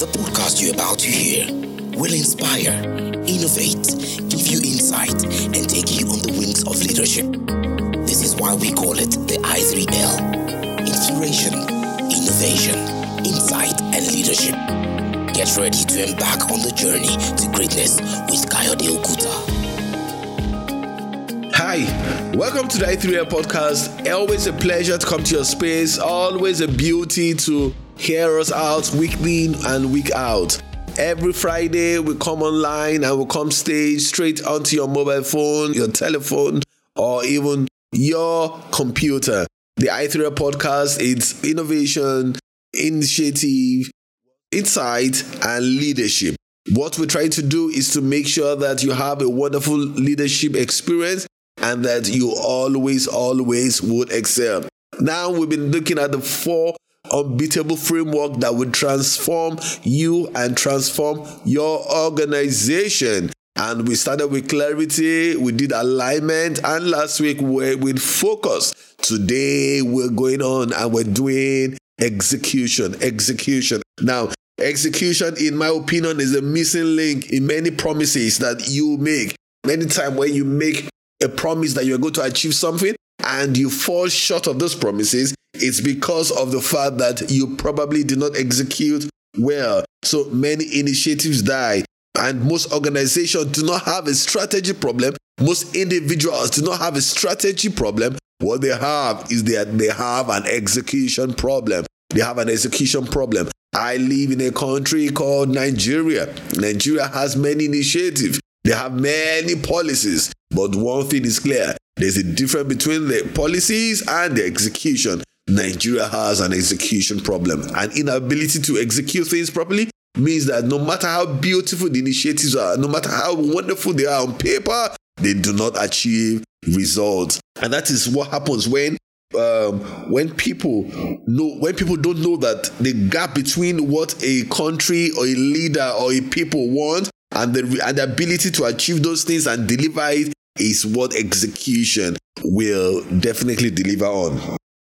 The podcast you're about to hear will inspire, innovate, give you insight, and take you on the wings of leadership. This is why we call it the I3L. Inspiration, Innovation, Insight, and Leadership. Get ready to embark on the journey to greatness with Kayo de Okuta. Hi, welcome to the I3L podcast. Always a pleasure to come to your space. Always a beauty to hear us out week in and week out. Every Friday, we come online and we come stage straight onto your mobile phone, your telephone, or even your computer. The I3L podcast, it's innovation, initiative, insight, and leadership. What we try to do is to make sure that you have a wonderful leadership experience and that you always would excel. Now we've been looking at the 4 unbeatable framework that will transform you and transform your organization. And we started with clarity, we did alignment, and last week we were with focus. Today we're going on and we're doing execution. Now, execution, in my opinion, is a missing link in many promises that you make. Many times when you make a promise that you're going to achieve something and you fall short of those promises, it's because of the fact that you probably did not execute well. So many initiatives die, and most organizations do not have a strategy problem. Most individuals do not have a strategy problem. What they have is that they have an execution problem. I live in a country called Nigeria. Nigeria has many initiatives. They have many policies. But one thing is clear. There's a difference between the policies and the execution. Nigeria has an execution problem. An inability to execute things properly means that no matter how beautiful the initiatives are, no matter how wonderful they are on paper, they do not achieve results. And that is what happens when people don't know that the gap between what a country or a leader or a people want and the ability to achieve those things and deliver it is what execution will definitely deliver on.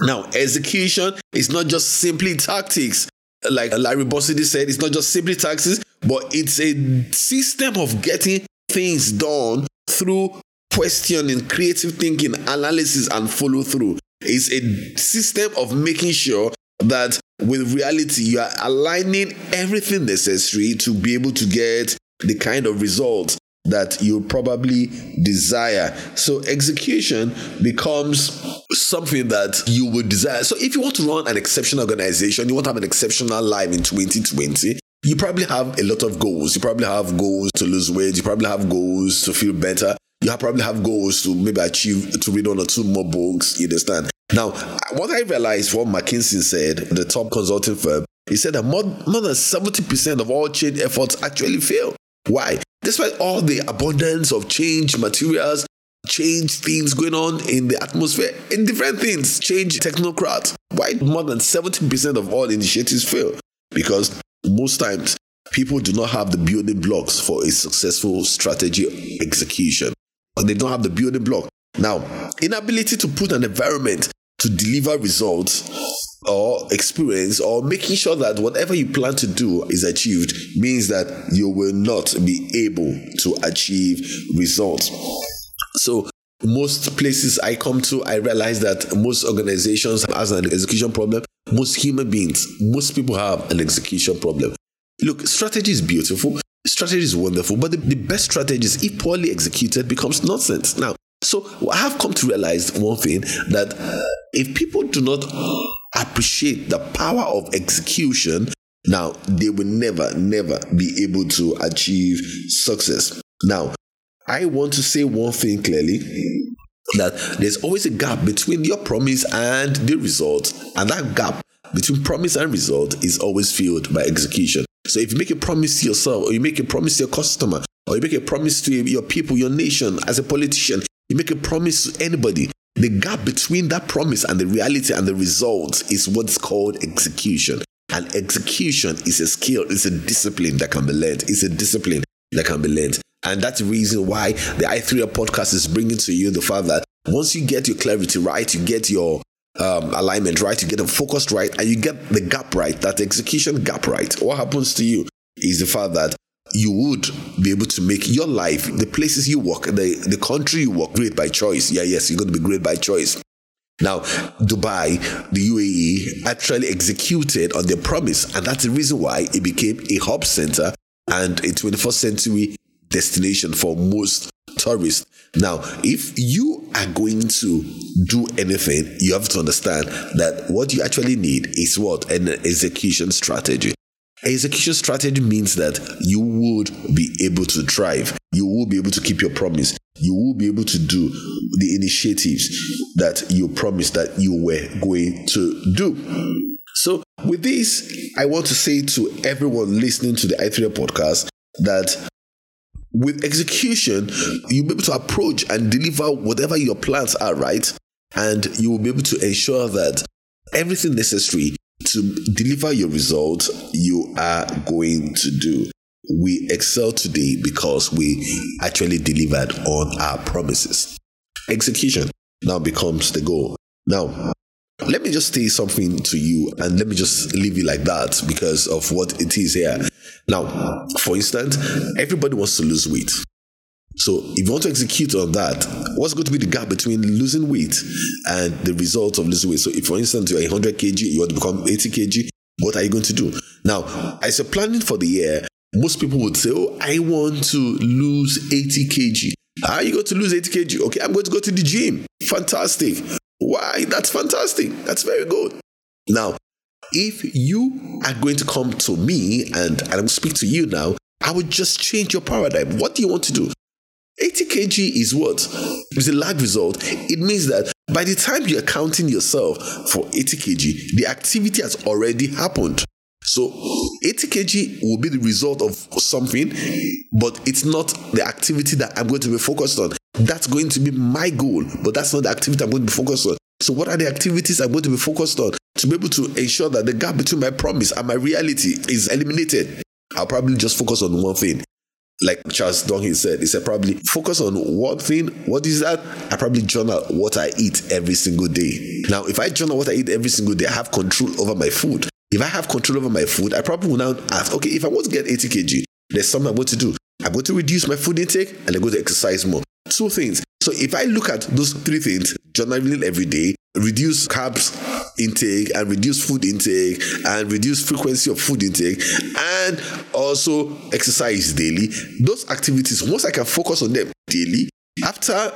Now, execution is not just simply tactics. Like Larry Bossidy said, it's not just simply tactics, but it's a system of getting things done through questioning, creative thinking, analysis, and follow through. It's a system of making sure that with reality, you are aligning everything necessary to be able to get the kind of results that you probably desire. So execution becomes something that you would desire. So if you want to run an exceptional organization, you want to have an exceptional life in 2020, you probably have a lot of goals. You probably have goals to lose weight. You probably have goals to feel better. You probably have goals to maybe achieve, to read 1 or 2 more books, you understand? Now, what I realized from McKinsey said, the top consulting firm, he said that more than 70% of all change efforts actually fail. Why? Despite all the abundance of change materials, change things going on in the atmosphere, in different things, change technocrats. Why more than 70% of all initiatives fail? Because most times, people do not have the building blocks for a successful strategy execution. They don't have the building block. Now, inability to put an environment to deliver results or experience or making sure that whatever you plan to do is achieved means that you will not be able to achieve results. So most places I come to, I realize that most organizations have an execution problem. Most human beings, most people have an execution problem. Look, strategy is beautiful. Strategy is wonderful, but the best strategies, if poorly executed, becomes nonsense. Now, so I have come to realize one thing, that if people do not appreciate the power of execution, now they will never be able to achieve success. Now, I want to say one thing clearly, that there's always a gap between your promise and the result, and that gap between promise and result is always filled by execution. So if you make a promise to yourself, or you make a promise to your customer, or you make a promise to your people, your nation, as a politician, you make a promise to anybody, the gap between that promise and the reality and the result is what's called execution. And execution is a skill, it's a discipline that can be learned. And that's the reason why the I3L podcast is bringing to you the fact that once you get your clarity right, you get your alignment right, you get them focused right, and you get the gap right, that execution gap right, what happens to you is the fact that you would be able to make your life, the places you work, the country you work, great by choice. Yeah, yes, you're going to be great by choice. Now, Dubai, the UAE, actually executed on their promise, and that's the reason why it became a hub center and a 21st century destination for most tourists. Now, if you are going to do anything, you have to understand that what you actually need is what? An execution strategy. Execution strategy means that you would be able to thrive. You will be able to keep your promise. You will be able to do the initiatives that you promised that you were going to do. So with this, I want to say to everyone listening to the i3 podcast that with execution, you'll be able to approach and deliver whatever your plans are, right? And you will be able to ensure that everything necessary to deliver your results, you are going to do. We excel today because we actually delivered on our promises. Execution now becomes the goal. Now, let me just say something to you, and let me just leave you like that because of what it is here. Now, for instance, everybody wants to lose weight. So if you want to execute on that, what's going to be the gap between losing weight and the result of losing weight? So if, for instance, you're 100 kg, you want to become 80 kg, what are you going to do? Now, as you're planning for the year, most people would say, oh, I want to lose 80 kg. How are you going to lose 80 kg? Okay, I'm going to go to the gym. Fantastic. Why? That's fantastic. That's very good. Now, if you are going to come to me and I will speak to you now, I would just change your paradigm. What do you want to do? 80 kg is what? It's a lag result. It means that by the time you're counting yourself for 80 kg, the activity has already happened. So 80 kg will be the result of something, but it's not the activity that I'm going to be focused on. That's going to be my goal, but that's not the activity I'm going to be focused on. So what are the activities I'm going to be focused on to be able to ensure that the gap between my promise and my reality is eliminated? I'll probably just focus on one thing. Like Charles Duncan said, he said probably focus on one thing. What is that? I probably journal what I eat every single day. Now, if I journal what I eat every single day, I have control over my food. If I have control over my food, I probably will now ask, okay, if I want to get 80 kg, there's something I'm going to do. I'm going to reduce my food intake and I'm going to exercise more. Two things. So if I look at those three things, journaling every day, reduce carbs intake and reduce food intake and reduce frequency of food intake and also exercise daily, those activities, once I can focus on them daily, after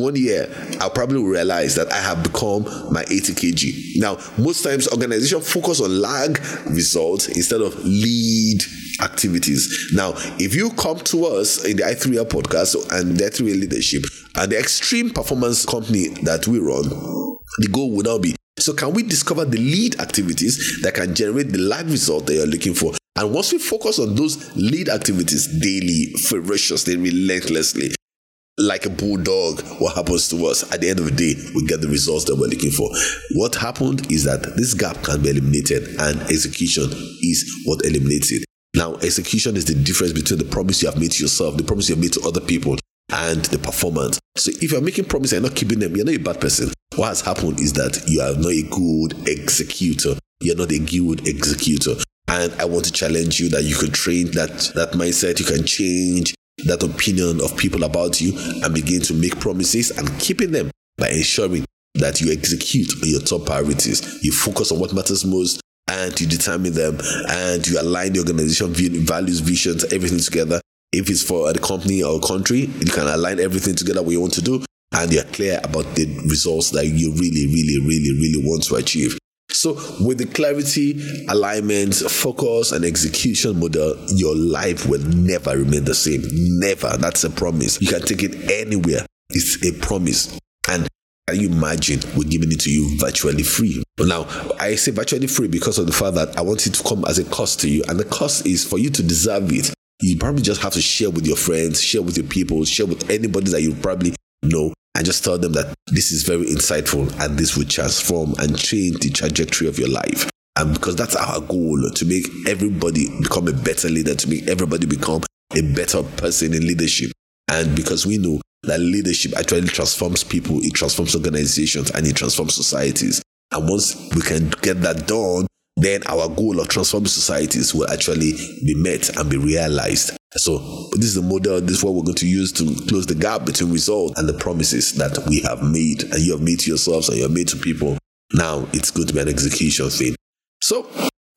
1 year, I'll probably realize that I have become my 80 kg. Now, most times organizations focus on lag results instead of lead activities. Now, if you come to us in the i3R podcast and the i3R leadership and the extreme performance company that we run, the goal will now be, so can we discover the lead activities that can generate the lag result that you're looking for? And once we focus on those lead activities daily, ferociously, relentlessly, like a bulldog, what happens to us? At the end of the day, we get the results that we're looking for. What happened is that this gap can be eliminated, and execution is what eliminates it. Now, execution is the difference between the promise you have made to yourself, the promise you have made to other people, and the performance. So if you're making promises and not keeping them, you're not a bad person. What has happened is that you are not a good executor. You're not a good executor. And I want to challenge you that you can train that mindset, you can change that opinion of people about you and begin to make promises and keeping them by ensuring that you execute on your top priorities. You focus on what matters most and you determine them and you align the organization values, visions, everything together. If it's for the company or country, you can align everything together what you want to do and you're clear about the results that you really, really, really, really want to achieve. So with the clarity, alignment, focus, and execution model, your life will never remain the same. Never. That's a promise. You can take it anywhere. It's a promise. And can you imagine we're giving it to you virtually free? But now, I say virtually free because of the fact that I want it to come as a cost to you. And the cost is for you to deserve it. You probably just have to share with your friends, share with your people, share with anybody that you probably know. And just tell them that this is very insightful and this will transform and change the trajectory of your life. And because that's our goal, to make everybody become a better leader, to make everybody become a better person in leadership. And because we know that leadership actually transforms people, it transforms organizations, and it transforms societies. And once we can get that done, then our goal of transforming societies will actually be met and be realized. So this is the model, this is what we're going to use to close the gap between results and the promises that we have made, and you have made to yourselves and you have made to people. Now it's going to be an execution thing. So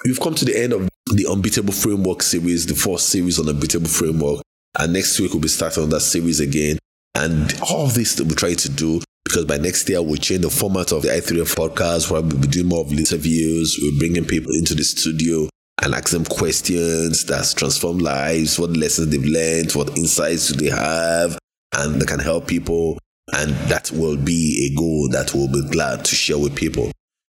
we've come to the end of the Unbeatable Framework series, the fourth series on Unbeatable Framework. And next week we'll be starting on that series again. And all this that we try to do, because by next year we'll change the format of the i3F podcast, where we'll be doing more of interviews, we're bringing people into the studio and ask them questions that's transformed lives, what lessons they've learned, what insights do they have, and they can help people. And that will be a goal that we'll be glad to share with people.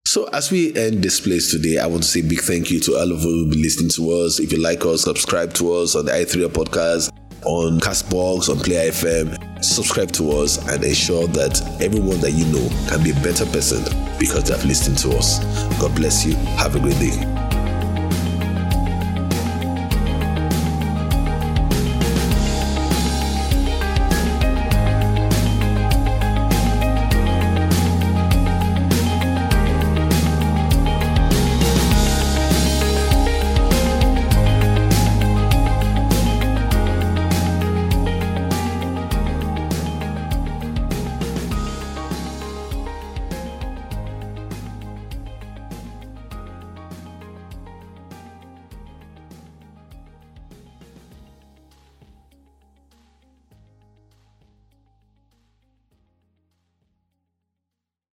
So as we end this place today, I want to say a big thank you to all of you who be listening to us. If you like us, subscribe to us on the i3F podcast, on Castbox, on Player FM. Subscribe to us and ensure that everyone that you know can be a better person because they've listened to us. God bless you. Have a great day.